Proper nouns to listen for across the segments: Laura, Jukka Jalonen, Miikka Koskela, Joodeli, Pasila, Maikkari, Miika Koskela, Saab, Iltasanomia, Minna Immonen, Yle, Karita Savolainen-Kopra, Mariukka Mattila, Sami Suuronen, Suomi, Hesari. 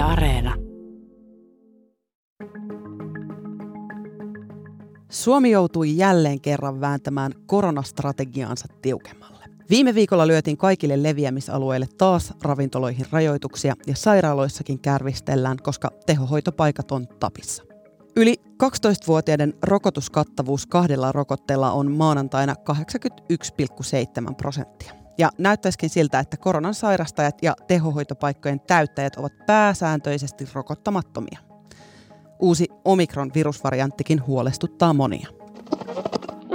Yle Areena. Suomi joutui jälleen kerran vääntämään koronastrategiaansa tiukemmalle. Viime viikolla lyötiin kaikille leviämisalueille taas ravintoloihin rajoituksia ja sairaaloissakin kärvistellään, koska tehohoitopaikat on tapissa. Yli 12-vuotiaiden rokotuskattavuus 2 rokotteella on maanantaina 81,7%. Ja näyttäisikin siltä, että koronan sairastajat ja tehohoitopaikkojen täyttäjät ovat pääsääntöisesti rokottamattomia. Uusi omikron-virusvarianttikin huolestuttaa monia.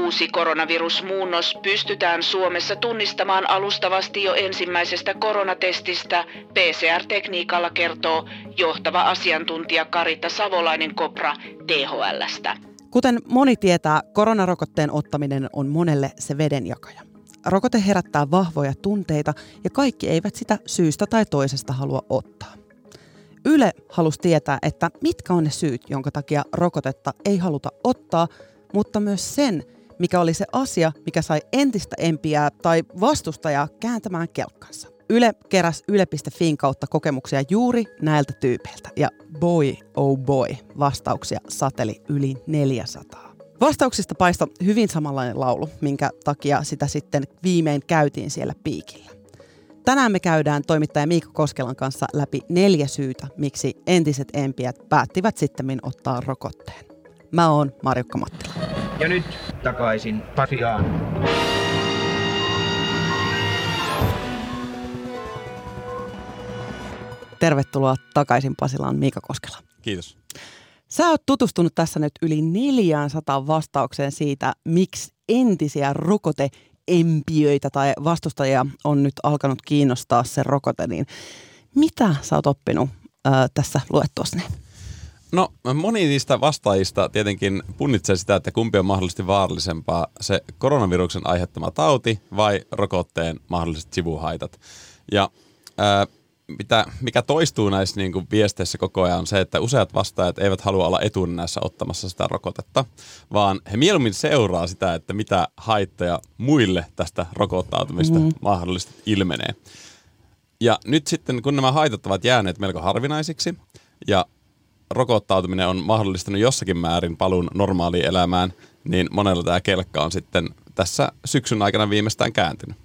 Uusi koronavirusmuunnos pystytään Suomessa tunnistamaan alustavasti jo ensimmäisestä koronatestistä, PCR-tekniikalla kertoo johtava asiantuntija Karita Savolainen-Kopra THL:stä. Kuten moni tietää, koronarokotteen ottaminen on monelle se vedenjakaja. Rokote herättää vahvoja tunteita ja kaikki eivät sitä syystä tai toisesta halua ottaa. Yle halusi tietää, että mitkä on ne syyt, jonka takia rokotetta ei haluta ottaa, mutta myös sen, mikä oli se asia, mikä sai entistä empiää tai vastustajaa kääntämään kelkkansa. Yle keräsi yle.fin kautta kokemuksia juuri näiltä tyypeiltä ja boy oh boy, vastauksia sateli yli 400. Vastauksista paistoi hyvin samanlainen laulu, minkä takia sitä sitten viimein käytiin siellä piikillä. Tänään me käydään toimittaja Miikka Koskelan kanssa läpi 4 syytä, miksi entiset empiät päättivät sittemmin ottaa rokotteen. Mä oon Mariukka Mattila. Ja nyt takaisin Pasiaan. Tervetuloa takaisin Pasilaan, Miikka Koskela. Kiitos. Sä oot tutustunut tässä nyt yli 400 vastaukseen siitä, miksi entisiä rokoteempiöitä tai vastustajia on nyt alkanut kiinnostaa se rokote. Niin mitä sä oot oppinut tässä luettuossa? No moni niistä vastaajista tietenkin punnitsee sitä, että kumpi on mahdollisesti vaarallisempaa, se koronaviruksen aiheuttama tauti vai rokotteen mahdolliset sivuhaitat. Ja mikä toistuu näissä niin kuin viesteissä koko ajan on se, että useat vastaajat eivät halua olla etunenässä ottamassa sitä rokotetta, vaan he mieluummin seuraa sitä, että mitä haittoja muille tästä rokottautumista mahdollisesti ilmenee. Ja nyt sitten, kun nämä haitat ovat jääneet melko harvinaisiksi ja rokottautuminen on mahdollistanut jossakin määrin paluun normaaliin elämään, niin monella tämä kelkka on sitten tässä syksyn aikana viimeistään kääntynyt.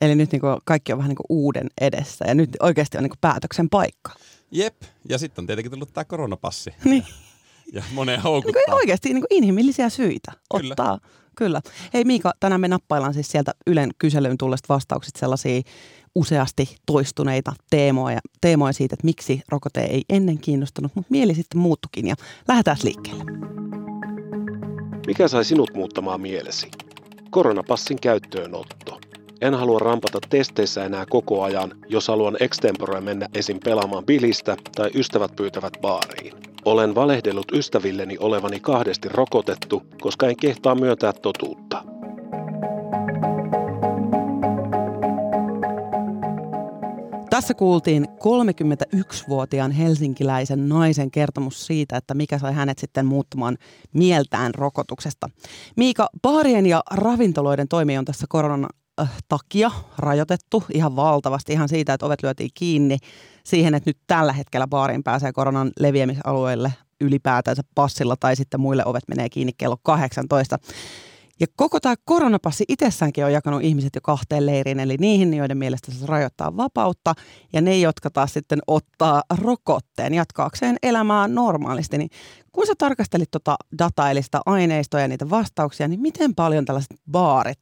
Eli nyt niin kuin kaikki on vähän niin kuin uuden edessä ja nyt oikeasti on niin kuin päätöksen paikka. Jep, ja sitten on tietenkin tullut tämä koronapassi. Niin. Ja moneen houkuttaa. Niin oikeasti niin kuin inhimillisiä syitä kyllä ottaa. Kyllä. Hei Miika, tänään me nappaillaan siis sieltä Ylen kyselyyn tulleista vastauksista sellaisia useasti toistuneita teemoja siitä, että miksi rokote ei ennen kiinnostanut, mutta mieli sitten muuttukin ja lähdetään liikkeelle. Mikä sai sinut muuttamaan mielesi? Koronapassin käyttöönotto. En halua rampata testeissä enää koko ajan, jos haluan extempore mennä esim. Pelaamaan bilistä tai ystävät pyytävät baariin. Olen valehdellut ystävilleni olevani 2 rokotettu, koska en kehtaa myöntää totuutta. Tässä kuultiin 31-vuotiaan helsinkiläisen naisen kertomus siitä, että mikä sai hänet sitten muuttamaan mieltään rokotuksesta. Miika, baarien ja ravintoloiden toimi on tässä koronan takia rajoitettu ihan valtavasti, ihan siitä, että ovet lyötiin kiinni siihen, että nyt tällä hetkellä baariin pääsee koronan leviämisalueelle ylipäätänsä passilla tai sitten muille ovet menee kiinni kello 18. Ja koko tämä koronapassi itsessäänkin on jakanut ihmiset jo 2 leiriin, eli niihin, joiden mielestä se rajoittaa vapautta ja ne, jotka taas sitten ottaa rokotteen jatkaakseen elämää normaalisti. Niin kun sä tarkastelit tuota dataa, eli sitä aineistoa ja niitä vastauksia, niin miten paljon tällaiset baarit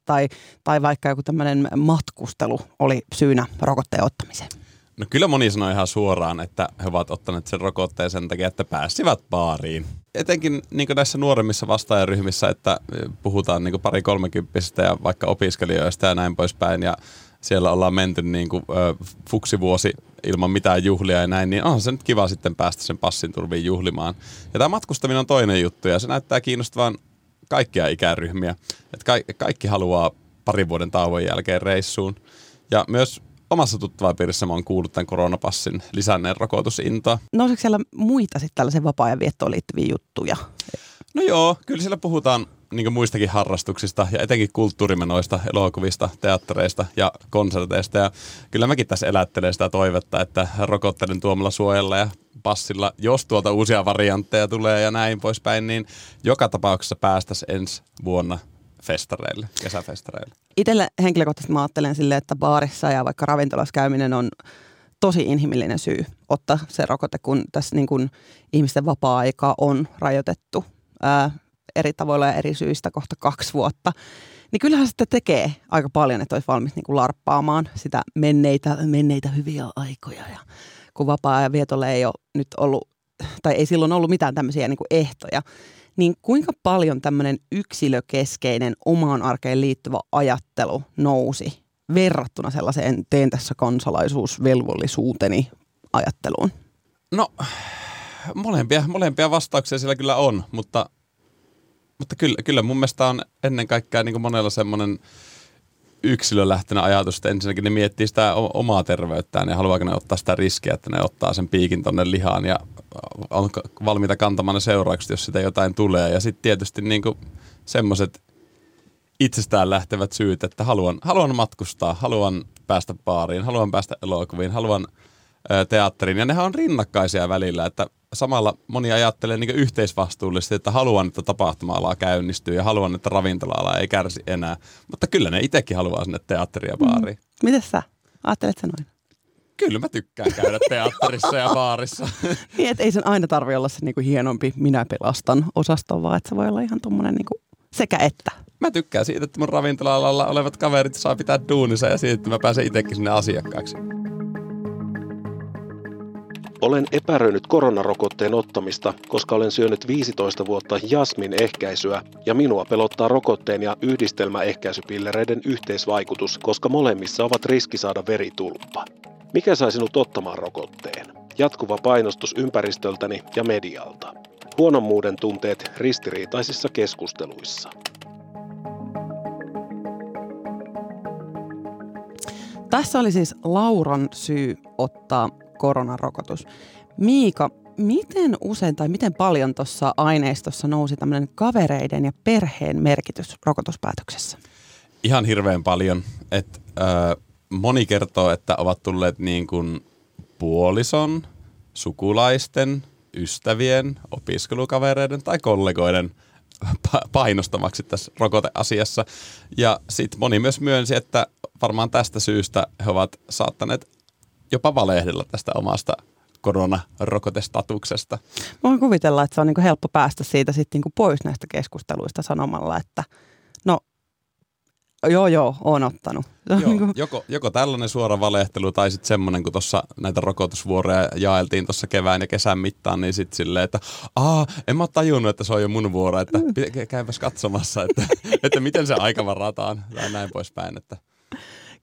tai vaikka joku tämmöinen matkustelu oli syynä rokotteen ottamiseen? No kyllä moni sanoi ihan suoraan, että he ovat ottaneet sen rokotteen sen takia, että pääsivät baariin. Etenkin niin kuin näissä nuoremmissa vastaajaryhmissä, että puhutaan niin kuin 20-30 ja vaikka opiskelijoista ja näin poispäin ja siellä ollaan menty niin kuin fuksivuosi ilman mitään juhlia ja näin, niin onhan se nyt kiva sitten päästä sen passin turviin juhlimaan. Ja tämä matkustaminen on toinen juttu ja se näyttää kiinnostavan kaikkia ikäryhmiä. Että kaikki haluaa parin vuoden tauon jälkeen reissuun ja myös omassa tuttavaapiirissä mä oon kuullut tämän koronapassin lisänneen rokotusintoa. Nouseeko siellä muita sitten tällaisen vapaa-ajan viettoon liittyviä juttuja? No joo, kyllä siellä puhutaan niin kuin muistakin harrastuksista ja etenkin kulttuurimenoista, elokuvista, teattereista ja konserteista. Ja kyllä mäkin tässä elättelen sitä toivetta, että rokotteiden tuomalla suojella ja passilla, jos tuolta uusia variantteja tulee ja näin poispäin, niin joka tapauksessa päästäisiin ensi vuonna festareille, kesäfestareille. Itselle henkilökohtaisesti mä ajattelen silleen, että baarissa ja vaikka ravintolassa käyminen on tosi inhimillinen syy ottaa se rokote, kun tässä niin kun ihmisten vapaa-aikaa on rajoitettu eri tavoilla ja eri syistä kohta 2 vuotta. Niin kyllähän sitä tekee aika paljon, että olisi valmis niin kun larppaamaan sitä menneitä hyviä aikoja. Ja kun vapaa-ajan vietolle ei ole nyt ollut, tai ei silloin ollut mitään tämmöisiä niin kun ehtoja, niin kuinka paljon tämmöinen yksilökeskeinen omaan arkeen liittyvä ajattelu nousi verrattuna sellaiseen teen tässä kansalaisuusvelvollisuuteni ajatteluun? No, molempia vastauksia siellä kyllä on, mutta kyllä mun mielestä on ennen kaikkea niin kuin monella semmoinen yksilölähtöinen ajatus, että ensinnäkin ne miettii sitä omaa terveyttään ja haluaako ne ottaa sitä riskiä, että ne ottaa sen piikin tonne lihaan ja on valmiita kantamaan ne seuraukset, jos sitä jotain tulee. Ja sitten tietysti niin kuin semmoiset itsestään lähtevät syyt, että haluan matkustaa, haluan päästä baariin, haluan päästä elokuviin, haluan teatteriin. Ja nehän on rinnakkaisia välillä, että samalla moni ajattelee niin kuin yhteisvastuullisesti, että haluan, että tapahtuma-ala käynnistyy ja haluan, että ravintola-ala ei kärsi enää. Mutta kyllä ne itsekin haluaa sinne teatteriin ja baariin. Mites sä? Ajattelet sä noin? Kyllä mä tykkään käydä teatterissa ja baarissa. Niin, että ei sen aina tarvitse olla se niin kuin hienompi minä pelastan -osasto, vaan että se voi olla ihan tuommoinen niin kuin sekä että. Mä tykkään siitä, että mun ravintola-alalla olevat kaverit saa pitää duunissa ja siitä, että mä pääsen itsekin sinne asiakkaaksi. Olen epäröinyt koronarokotteen ottamista, koska olen syönyt 15 vuotta jasminehkäisyä ja minua pelottaa rokotteen ja yhdistelmäehkäisypillereiden yhteisvaikutus, koska molemmissa ovat riski saada veritulppa. Mikä sai sinut ottamaan rokotteen? Jatkuva painostus ympäristöltäni ja medialta. Huonommuuden tunteet ristiriitaisissa keskusteluissa. Tässä oli siis Lauran syy ottaa koronarokotus. Miika, miten usein tai miten paljon tuossa aineistossa nousi tämmöinen kavereiden ja perheen merkitys rokotuspäätöksessä? Ihan hirveän paljon. Moni kertoo, että ovat tulleet niin kuin puolison, sukulaisten, ystävien, opiskelukavereiden tai kollegoiden painostamaksi tässä rokoteasiassa. Ja sitten moni myös myönsi, että varmaan tästä syystä he ovat saattaneet jopa valehdella tästä omasta koronarokotestatuksesta. Voin kuvitella, että se on niin kuin helppo päästä siitä sitten niin kuin pois näistä keskusteluista sanomalla, että no joo, oon ottanut. Joo, joko tällainen suora valehtelu tai sitten semmoinen, kun tuossa näitä rokotusvuoroja jaeltiin tuossa kevään ja kesän mittaan, niin sitten silleen, että en mä ole tajunnut, että se on jo mun vuoro, että käypäs katsomassa, että miten se aika varataan tai näin poispäin, että...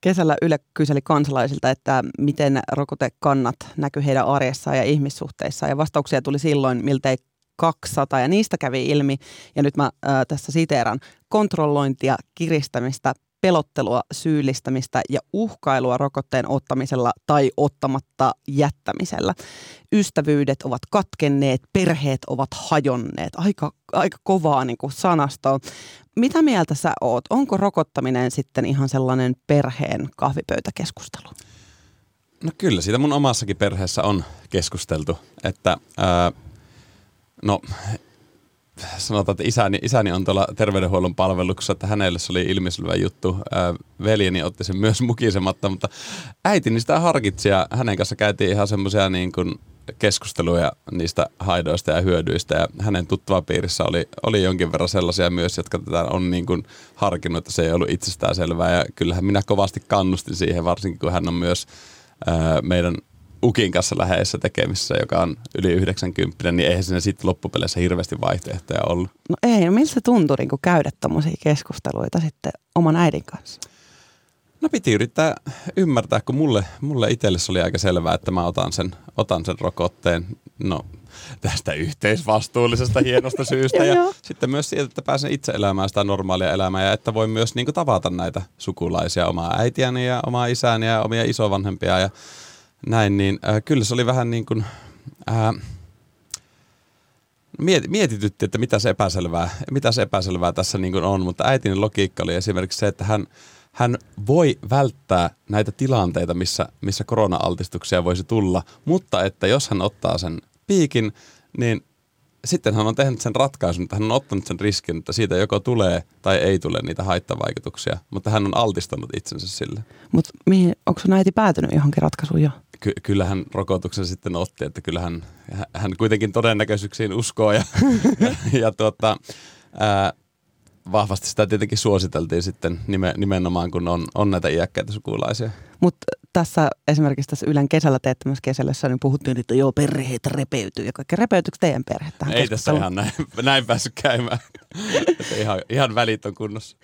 Kesällä Yle kyseli kansalaisilta, että miten rokotekannat näkyy heidän arjessaan ja ihmissuhteissaan. Ja vastauksia tuli silloin miltei 200 ja niistä kävi ilmi. Ja nyt mä tässä siteeran kontrollointia, kiristämistä, pelottelua, syyllistämistä ja uhkailua rokotteen ottamisella tai ottamatta jättämisellä. Ystävyydet ovat katkenneet, perheet ovat hajonneet. Aika kovaa niin kuin sanastoa. Mitä mieltä sä oot? Onko rokottaminen sitten ihan sellainen perheen kahvipöytäkeskustelu? No kyllä, siitä mun omassakin perheessä on keskusteltu. Että sanotaan, että isäni on tuolla terveydenhuollon palveluksessa, että hänelle se oli ilmiselvä juttu. Veljeni otti sen myös mukisematta, mutta äitini sitä harkitsi ja hänen kanssa käytiin ihan semmoisia niin kuin keskusteluja niistä haidoista ja hyödyistä. Ja hänen tuttavapiirissä oli jonkin verran sellaisia myös, jotka tätä on niin kuin harkinnut, että se ei ollut itsestään selvää. Ja kyllähän minä kovasti kannustin siihen, varsinkin kun hän on myös meidän ukin kanssa läheisessä tekemissä, joka on yli 90, niin eihän siinä sitten loppupeleissä hirveästi vaihtoehtoja ollut. No ei, no miltä se tuntui niin kun käydä tommosia keskusteluita sitten oman äidin kanssa? No piti yrittää ymmärtää, kun mulle itselle se oli aika selvää, että mä otan sen rokotteen. No tästä yhteisvastuullisesta hienosta syystä ja sitten myös siitä, että pääsen itse elämään sitä normaalia elämää ja että voi myös niin kun tavata näitä sukulaisia, omaa äitiäni ja omaa isääni ja omia isovanhempia ja näin, niin kyllä se oli vähän niin kuin mietitytti, että mitä se epäselvää tässä niin kuin on, mutta äitini logiikka oli esimerkiksi se, että hän voi välttää näitä tilanteita, missä korona-altistuksia voisi tulla, mutta että jos hän ottaa sen piikin, niin sitten hän on tehnyt sen ratkaisun, että hän on ottanut sen riskin, että siitä joko tulee tai ei tule niitä haittavaikutuksia, mutta hän on altistanut itsensä sille. Mutta onko sun äiti päätynyt johonkin ratkaisuun jo? Kyllähän rokotuksen sitten otti, että kyllähän hän kuitenkin todennäköisyyksiin uskoo ja vahvasti sitä tietenkin suositeltiin sitten nimenomaan, kun on näitä iäkkäitä sukulaisia. Mutta tässä esimerkiksi tässä Ylen kesällä teettämässä kesällessä niin puhuttiin, että joo, perheet repeytyy ja kaikki. Repeytyykö teidän perhe tähän? Ei tässä ihan näin päässyt käymään. ihan välit on kunnossa.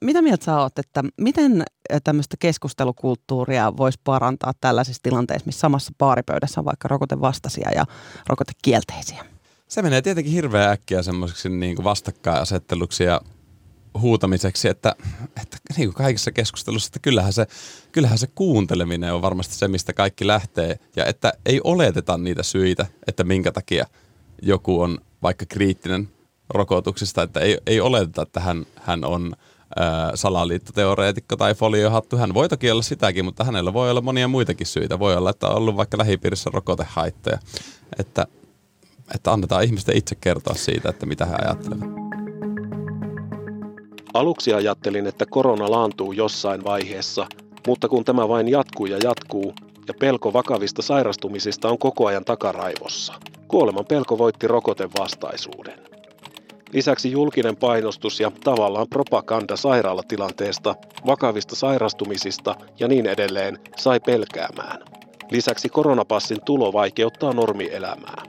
Mitä mieltä sä oot, että miten tämmöistä keskustelukulttuuria voisi parantaa tällaisissa tilanteissa, missä samassa baaripöydässä on vaikka rokotevastaisia ja rokotekielteisiä? Se menee tietenkin hirveän äkkiä semmoiseksi niin kuin vastakkainasetteluksi ja huutamiseksi, että niin kuin kaikissa keskustelussa, että kyllähän se kuunteleminen on varmasti se, mistä kaikki lähtee. Ja että ei oleteta niitä syitä, että minkä takia joku on vaikka kriittinen rokotuksista, että ei oleteta, että hän on salaliittoteoreetikko tai foliohattu. Hän voi toki olla sitäkin, mutta hänellä voi olla monia muitakin syitä. Voi olla, että on ollut vaikka lähipiirissä rokotehaittoja, että annetaan ihmisten itse kertoa siitä, että mitä he ajattelevat. Aluksi ajattelin, että korona laantuu jossain vaiheessa, mutta kun tämä vain jatkuu ja jatkuu, ja pelko vakavista sairastumisista on koko ajan takaraivossa. Kuoleman pelko voitti rokotevastaisuuden. Lisäksi julkinen painostus ja tavallaan propaganda sairaalatilanteesta, vakavista sairastumisista ja niin edelleen sai pelkäämään. Lisäksi koronapassin tulo vaikeuttaa normielämää.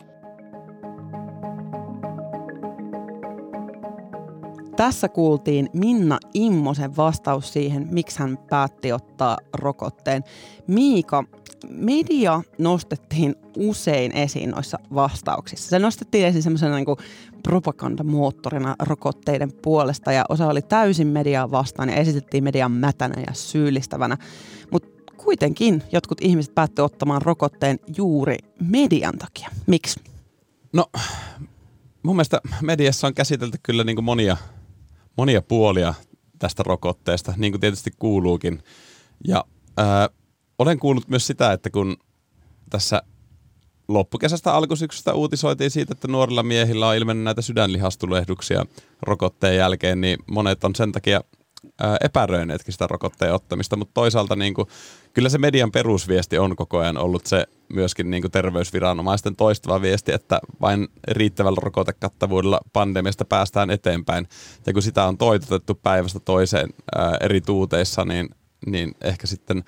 Tässä kuultiin Minna Immosen vastaus siihen, miksi hän päätti ottaa rokotteen. Miika, media nostettiin usein esiin noissa vastauksissa. Se nostettiin esiin semmoisena niin kuin propagandamoottorina rokotteiden puolesta ja osa oli täysin mediaa vastaan ja esitettiin median mätänä ja syyllistävänä. Mutta kuitenkin jotkut ihmiset päättivät ottamaan rokotteen juuri median takia. Miksi? No, mun mielestä mediassa on käsitelty kyllä niin kuin monia puolia tästä rokotteesta, niin kuin tietysti kuuluukin. Ja olen kuullut myös sitä, että kun tässä loppukesästä alkusyksystä uutisoitiin siitä, että nuorilla miehillä on ilmennyt näitä sydänlihastulehduksia rokotteen jälkeen, niin monet on sen takia epäröineetkin sitä rokotteen ottamista. Mutta toisaalta niin kuin, kyllä se median perusviesti on koko ajan ollut se myöskin niin kuin terveysviranomaisten toistava viesti, että vain riittävällä rokotekattavuudella pandemiasta päästään eteenpäin. Ja kun sitä on toitotettu päivästä toiseen eri tuuteissa, niin ehkä sitten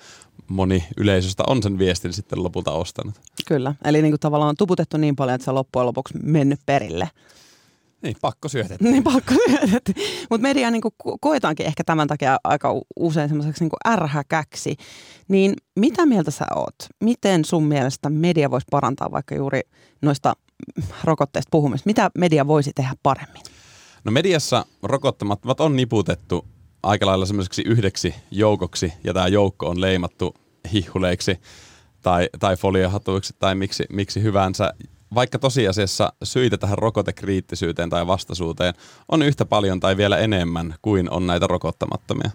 moni yleisöstä on sen viestin sitten lopulta ostanut. Kyllä, eli niin kuin tavallaan on tuputettu niin paljon, että se on loppujen lopuksi mennyt perille. Niin, pakko syötettiin. Mutta media niin koetaankin ehkä tämän takia aika usein semmoiseksi niin ärhäkäksi. Niin mitä mieltä sä oot? Miten sun mielestä media voisi parantaa vaikka juuri noista rokotteista puhumista? Mitä media voisi tehdä paremmin? No mediassa rokottamattomat on niputettu aika lailla semmoiseksi yhdeksi joukoksi, ja tämä joukko on leimattu hihuleiksi tai foliohatuiksi tai miksi hyvänsä. Vaikka tosiasiassa syitä tähän rokotekriittisyyteen tai vastaisuuteen on yhtä paljon tai vielä enemmän kuin on näitä rokottamattomia.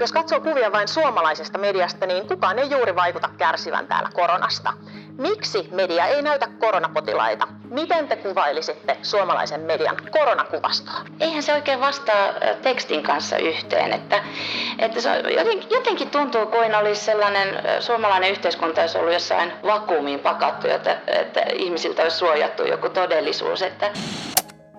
Jos katsoo kuvia vain suomalaisesta mediasta, niin kukaan ei juuri vaikuta kärsivän täällä koronasta. Miksi media ei näytä koronapotilaita? Miten te kuvailisitte suomalaisen median koronakuvastoa? Eihän se oikein vastaa tekstin kanssa yhteen. Että se jotenkin tuntuu kuin olisi sellainen suomalainen yhteiskunta olisi ollut jossain vakuumiin pakattu, että ihmisiltä olisi suojattu joku todellisuus.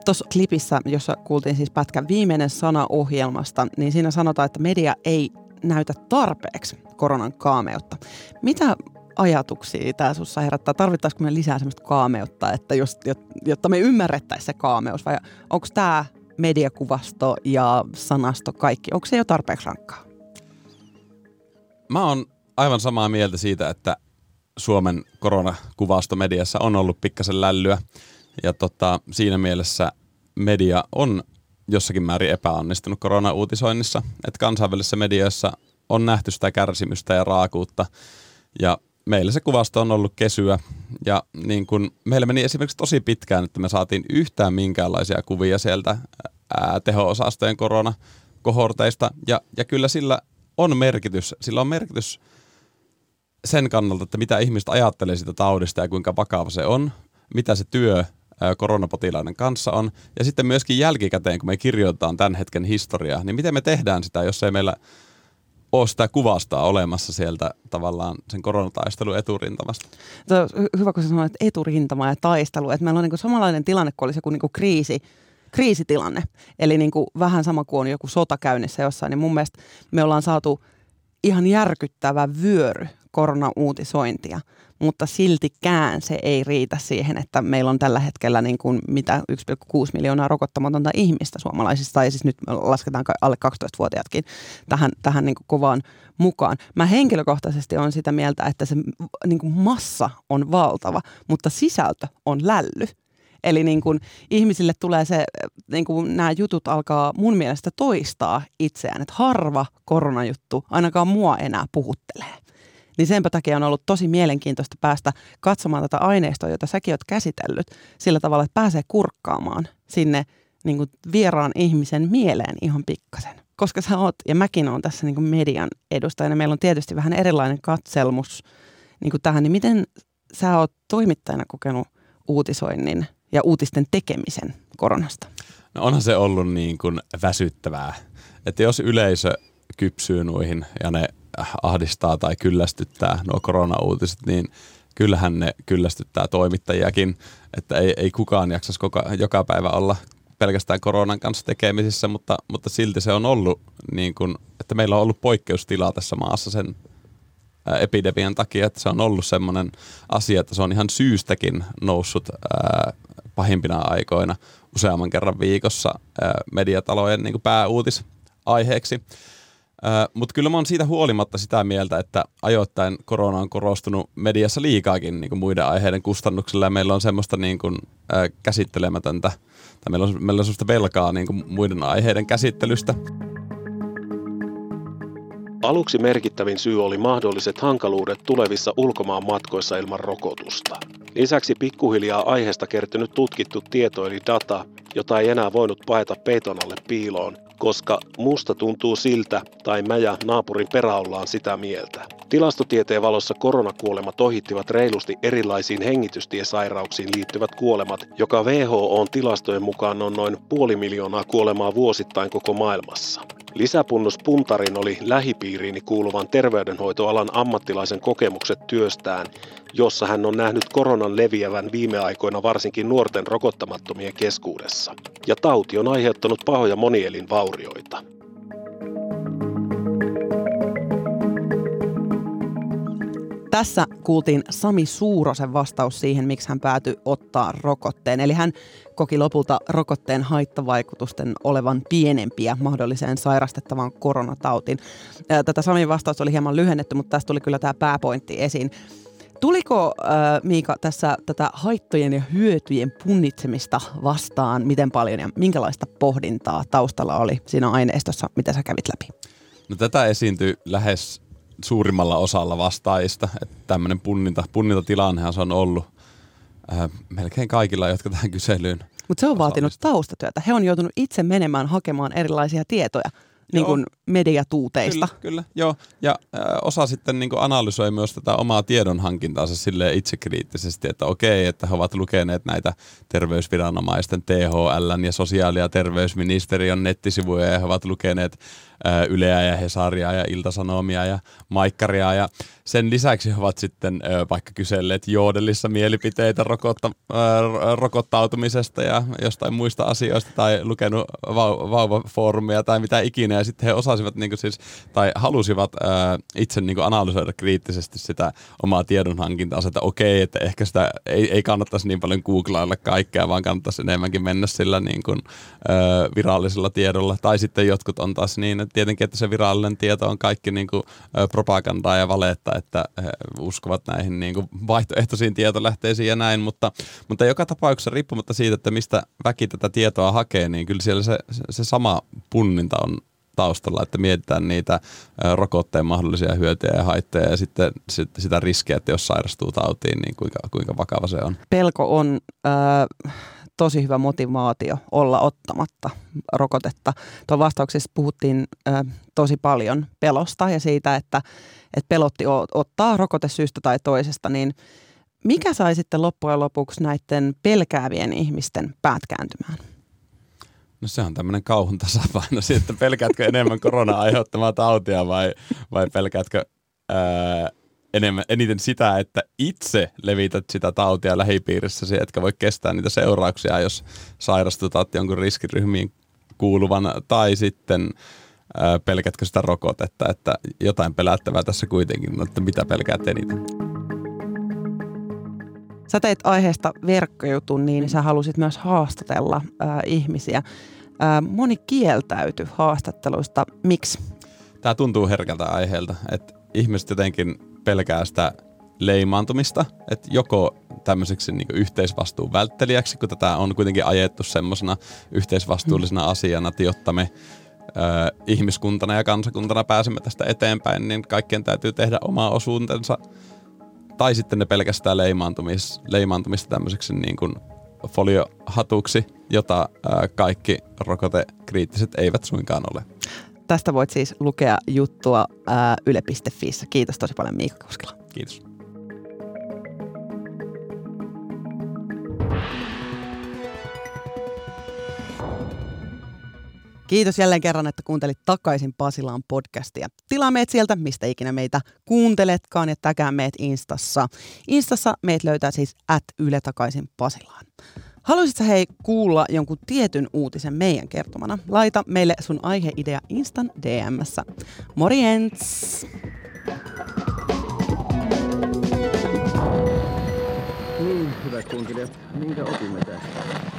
Tuossa klipissä, jossa kuultiin siis pätkän viimeinen sana ohjelmasta, niin siinä sanotaan, että media ei näytä tarpeeksi koronan kaameutta. Mitä ajatuksia tämä sinussa herättää? Tarvittaisiko me lisää sellaista kaameutta, että jotta me ymmärrettäisiin se kaameus? Vai onko tämä mediakuvasto ja sanasto kaikki, onko se jo tarpeeksi rankkaa? Mä oon aivan samaa mieltä siitä, että Suomen koronakuvasto mediassa on ollut pikkasen lällyä. Ja siinä mielessä media on jossakin määrin epäonnistunut koronauutisoinnissa. Että kansainvälisessä mediassa on nähty sitä kärsimystä ja raakuutta. Ja meillä se kuvasto on ollut kesyä ja niin kun meillä meni esimerkiksi tosi pitkään, että me saatiin yhtään minkäänlaisia kuvia sieltä teho-osastojen koronakohorteista ja kyllä sillä on merkitys sen kannalta, että mitä ihmiset ajattelee siitä taudista ja kuinka vakava se on, mitä se työ koronapotilaiden kanssa on ja sitten myöskin jälkikäteen, kun me kirjoitetaan tämän hetken historiaa, niin miten me tehdään sitä, jos ei meillä ole sitä kuvastaa olemassa sieltä tavallaan sen koronataistelun eturintamasta. Tämä on hyvä, kun sä sanoit eturintama ja taistelu, että meillä on niin kuin samanlainen tilanne, kun olisi joku niin kuin kriisitilanne, eli niin kuin vähän sama kuin on joku sota käynnissä jossain, niin mun mielestä me ollaan saatu ihan järkyttävä vyöry koronauutisointia, mutta siltikään se ei riitä siihen, että meillä on tällä hetkellä niin kuin mitä 1,6 miljoonaa rokottamatonta ihmistä suomalaisista, ja siis nyt lasketaan alle 12-vuotiaatkin tähän niin kuin kovaan mukaan. Mä henkilökohtaisesti olen sitä mieltä, että se niin kuin massa on valtava, mutta sisältö on lälly. Eli niin kuin ihmisille tulee se, niin kuin nämä jutut alkaa mun mielestä toistaa itseään, että harva koronajuttu ainakaan mua enää puhuttelee. Niin senpä takia on ollut tosi mielenkiintoista päästä katsomaan tätä aineistoa, jota säkin oot käsitellyt sillä tavalla, että pääsee kurkkaamaan sinne niin kuin vieraan ihmisen mieleen ihan pikkasen. Koska sä oot, ja mäkin oon tässä niin kuin median edustajana, meillä on tietysti vähän erilainen katselmus niin kuin tähän, niin miten sä oot toimittajana kokenut uutisoinnin ja uutisten tekemisen koronasta? No onhan se ollut niin kuin väsyttävää, että jos yleisö kypsyy noihin ja ne ahdistaa tai kyllästyttää nuo koronauutiset, niin kyllähän ne kyllästyttää toimittajiakin, että ei kukaan jaksaisi joka päivä olla pelkästään koronan kanssa tekemisissä, mutta silti se on ollut niin kuin, että meillä on ollut poikkeustilaa tässä maassa sen epidemian takia, että se on ollut semmoinen asia, että se on ihan syystäkin noussut pahimpina aikoina useamman kerran viikossa mediatalojen niin kuin pääuutisaiheeksi. Mutta kyllä mä oon siitä huolimatta sitä mieltä, että ajoittain korona on korostunut mediassa liikaakin niin kuin muiden aiheiden kustannuksella ja meillä on semmoista niin kuin, käsittelemätöntä, tai meillä on semmoista velkaa niin kuin muiden aiheiden käsittelystä. Aluksi merkittävin syy oli mahdolliset hankaluudet tulevissa ulkomaan matkoissa ilman rokotusta. Lisäksi pikkuhiljaa aiheesta kertynyt tutkittu tieto eli data, jota ei enää voinut paeta peiton alle piiloon, koska musta tuntuu siltä tai mä ja naapurin perä ollaan sitä mieltä. Tilastotieteen valossa koronakuolemat ohittivat reilusti erilaisiin hengitystiesairauksiin liittyvät kuolemat, joka WHO:n tilastojen mukaan on noin 500,000 kuolemaa vuosittain koko maailmassa. Lisäpunnus puntarin oli lähipiiriini kuuluvan terveydenhoitoalan ammattilaisen kokemukset työstään, jossa hän on nähnyt koronan leviävän viime aikoina varsinkin nuorten rokottamattomien keskuudessa. Ja tauti on aiheuttanut pahoja monielinvaurioita. Tässä kuultiin Sami Suurosen vastaus siihen, miksi hän päätyi ottaa rokotteen. Eli hän koki lopulta rokotteen haittavaikutusten olevan pienempiä mahdolliseen sairastettavaan koronatautiin. Tätä Samin vastausta oli hieman lyhennetty, mutta tässä tuli kyllä tämä pääpointti esiin. Tuliko, Miika, tässä tätä haittojen ja hyötyjen punnitsemista vastaan miten paljon ja minkälaista pohdintaa taustalla oli siinä aineistossa, mitä sä kävit läpi? No, tätä esiintyi lähes suurimmalla osalla vastaajista. Tämmöinen punnintatilannehan se on ollut melkein kaikilla, jotka tähän kyselyyn. Mutta se on vaatinut taustatyötä. He on joutunut itse menemään hakemaan erilaisia tietoja niin kuin mediatuuteista. Kyllä, joo. Ja osa sitten niin kuin analysoi myös tätä omaa tiedonhankintaansa silleen itsekriittisesti, että okei, että he ovat lukeneet näitä terveysviranomaisten THL:n ja sosiaali- ja terveysministeriön nettisivuja, ja he ovat lukeneet Yleä ja Hesaria ja Iltasanomia ja Maikkaria, ja sen lisäksi he ovat sitten vaikka kyselleet Joodelissa mielipiteitä rokottautumisesta ja jostain muista asioista tai lukenut vauvafoorumia tai mitä ikinä, ja sitten he osasivat niin kuin siis, tai halusivat itse niin kuin analysoida kriittisesti sitä omaa tiedonhankintaa, että okei, että ehkä sitä ei kannattaisi niin paljon googlailla kaikkea, vaan kannattaisi enemmänkin mennä sillä niin kuin, virallisella tiedolla, tai sitten jotkut on taas niin, että tietenkin, että se virallinen tieto on kaikki niin kuin propagandaa ja valetta, että he uskovat näihin niin kuin vaihtoehtoisiin tietolähteisiin ja näin, mutta joka tapauksessa riippumatta siitä, että mistä väki tätä tietoa hakee, niin kyllä siellä se sama punninta on taustalla, että mietitään niitä rokotteen mahdollisia hyötyjä ja haitteja ja sitten sitä riskiä, että jos sairastuu tautiin, niin kuinka vakava se on. Pelko on tosi hyvä motivaatio olla ottamatta rokotetta. Tuon vastauksessa puhuttiin tosi paljon pelosta ja siitä, että pelotti ottaa rokote syystä tai toisesta, niin mikä sai sitten loppujen lopuksi näiden pelkäävien ihmisten päät kääntymään? No se on tämmöinen kauhun tasapaino, että pelkäätkö enemmän koronaa aiheuttamaa tautia vai pelkäätkö eniten sitä, että itse levität sitä tautia lähipiirissäsi, etkä voi kestää niitä seurauksia, jos sairastutat jonkun riskiryhmiin kuuluvan, tai sitten pelkäätkö sitä rokotetta, että jotain pelättävää tässä kuitenkin, että mitä pelkäät eniten. Sä teit aiheesta verkkojutun, niin sä halusit myös haastatella ihmisiä. Moni kieltäytyi haastatteluista. Miksi? Tämä tuntuu herkältä aiheelta, että ihmiset jotenkin pelkää sitä leimaantumista, että joko tämmöiseksi niin kuin yhteisvastuun välttelijäksi, kun tätä on kuitenkin ajettu semmoisena yhteisvastuullisena asiana, jotta me ihmiskuntana ja kansakuntana pääsemme tästä eteenpäin, niin kaikkien täytyy tehdä oma osuutensa. Tai sitten ne pelkästään leimaantumista tämmöiseksi niin kuin foliohatuksi, jota kaikki rokotekriittiset eivät suinkaan ole. Tästä voit siis lukea juttua yle.fiissä. Kiitos tosi paljon Miikka Koskela. Kiitos. Kiitos jälleen kerran, että kuuntelit Takaisin Pasilaan podcastia. Tilaa meidät sieltä, mistä ikinä meitä kuunteletkaan, ja tägää meidät Instassa. Instassa meidät löytää siis @yletakaisinpasilaan. Haluaisitko hei kuulla jonkun tietyn uutisen meidän kertomana? Laita meille sun aiheidea Instan DM:ssä. Morjens! Niin, hyvät kuuntelijat, minkä opimme tästä?